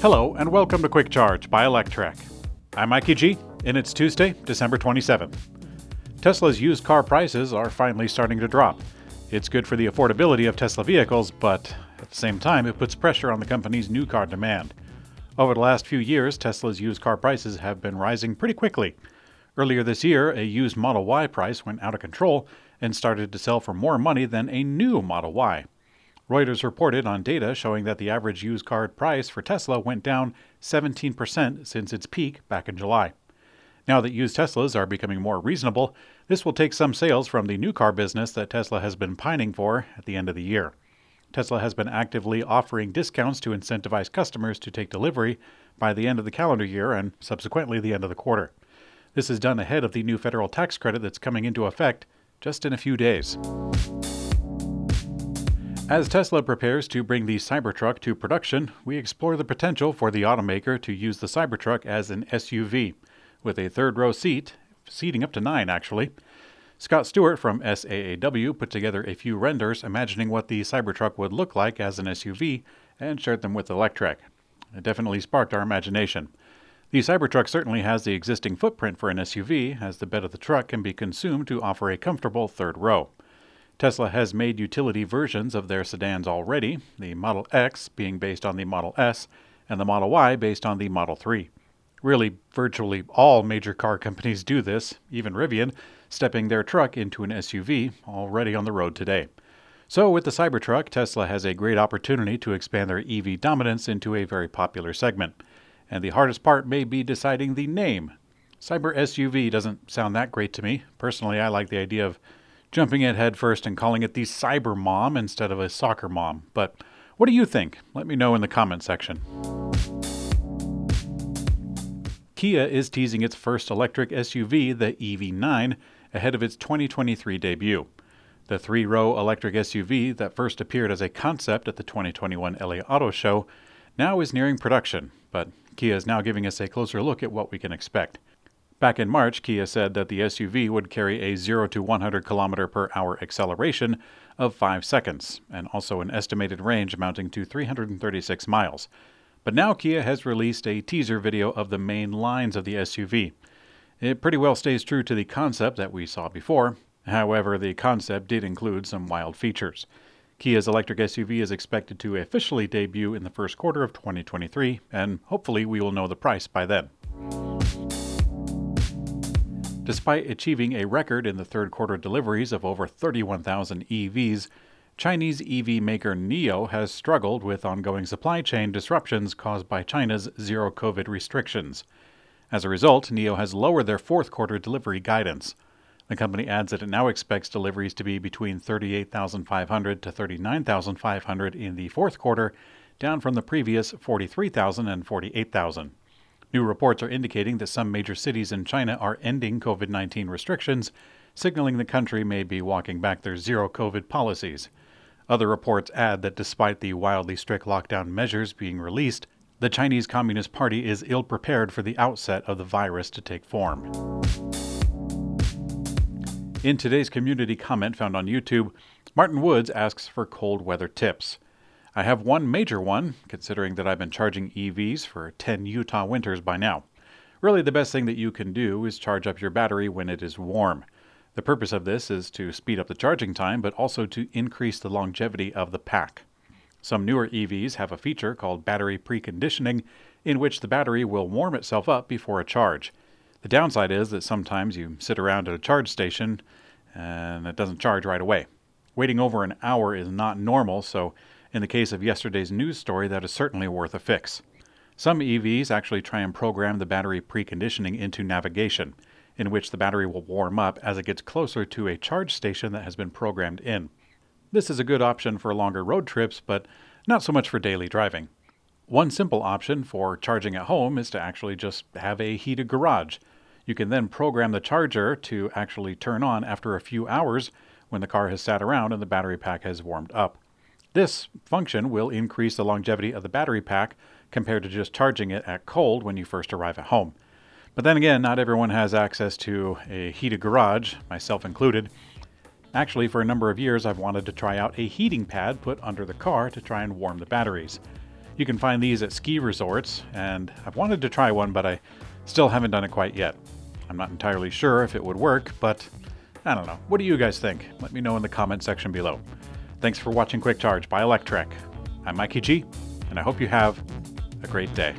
Hello, and welcome to Quick Charge by Electrek. I'm Mikey G, and it's Tuesday, December 27th. Tesla's used car prices are finally starting to drop. It's good for the affordability of Tesla vehicles, but at the same time, it puts pressure on the company's new car demand. Over the last few years, Tesla's used car prices have been rising pretty quickly. Earlier this year, a used Model Y price went out of control and started to sell for more money than a new Model Y. Reuters reported on data showing that the average used car price for Tesla went down 17% since its peak back in July. Now that used Teslas are becoming more reasonable, this will take some sales from the new car business that Tesla has been pining for at the end of the year. Tesla has been actively offering discounts to incentivize customers to take delivery by the end of the calendar year and subsequently the end of the quarter. This is done ahead of the new federal tax credit that's coming into effect just in a few days. As Tesla prepares to bring the Cybertruck to production, we explore the potential for the automaker to use the Cybertruck as an SUV, with a third-row seat, seating up to 9 actually. Scott Stewart from SAAW put together a few renders imagining what the Cybertruck would look like as an SUV and shared them with Electrek. It definitely sparked our imagination. The Cybertruck certainly has the existing footprint for an SUV, as the bed of the truck can be consumed to offer a comfortable third row. Tesla has made utility versions of their sedans already, the Model X being based on the Model S, and the Model Y based on the Model 3. Really, virtually all major car companies do this, even Rivian, stepping their truck into an SUV already on the road today. So with the Cybertruck, Tesla has a great opportunity to expand their EV dominance into a very popular segment. And the hardest part may be deciding the name. Cyber SUV doesn't sound that great to me. Personally, I like the idea of jumping in head first and calling it the Cyber Mom instead of a soccer mom. But what do you think? Let me know in the comment section. Kia is teasing its first electric SUV, the EV9, ahead of its 2023 debut. The three-row electric SUV that first appeared as a concept at the 2021 LA Auto Show now is nearing production, but Kia is now giving us a closer look at what we can expect. Back in March, Kia said that the SUV would carry a 0 to 100 km per hour acceleration of 5 seconds, and also an estimated range amounting to 336 miles. But now Kia has released a teaser video of the main lines of the SUV. It pretty well stays true to the concept that we saw before. However, the concept did include some wild features. Kia's electric SUV is expected to officially debut in the first quarter of 2023, and hopefully we will know the price by then. Despite achieving a record in the third quarter deliveries of over 31,000 EVs, Chinese EV maker NIO has struggled with ongoing supply chain disruptions caused by China's zero-COVID restrictions. As a result, NIO has lowered their fourth quarter delivery guidance. The company adds that it now expects deliveries to be between 38,500 to 39,500 in the fourth quarter, down from the previous 43,000 and 48,000. New reports are indicating that some major cities in China are ending COVID-19 restrictions, signaling the country may be walking back their zero-COVID policies. Other reports add that despite the wildly strict lockdown measures being released, the Chinese Communist Party is ill-prepared for the outset of the virus to take form. In today's community comment found on YouTube, Martin Woods asks for cold weather tips. I have one major one, considering that I've been charging EVs for 10 Utah winters by now. Really, the best thing that you can do is charge up your battery when it is warm. The purpose of this is to speed up the charging time, but also to increase the longevity of the pack. Some newer EVs have a feature called battery preconditioning, in which the battery will warm itself up before a charge. The downside is that sometimes you sit around at a charge station and it doesn't charge right away. Waiting over an hour is not normal, so in the case of yesterday's news story, that is certainly worth a fix. Some EVs actually try and program the battery preconditioning into navigation, in which the battery will warm up as it gets closer to a charge station that has been programmed in. This is a good option for longer road trips, but not so much for daily driving. One simple option for charging at home is to actually just have a heated garage. You can then program the charger to actually turn on after a few hours when the car has sat around and the battery pack has warmed up. This function will increase the longevity of the battery pack compared to just charging it at cold when you first arrive at home. But then again, not everyone has access to a heated garage, myself included. Actually, for a number of years, I've wanted to try out a heating pad put under the car to try and warm the batteries. You can find these at ski resorts, and I've wanted to try one, but I still haven't done it quite yet. I'm not entirely sure if it would work, but I don't know. What do you guys think? Let me know in the comment section below. Thanks for watching Quick Charge by Electrek. I'm Mikey G, and I hope you have a great day.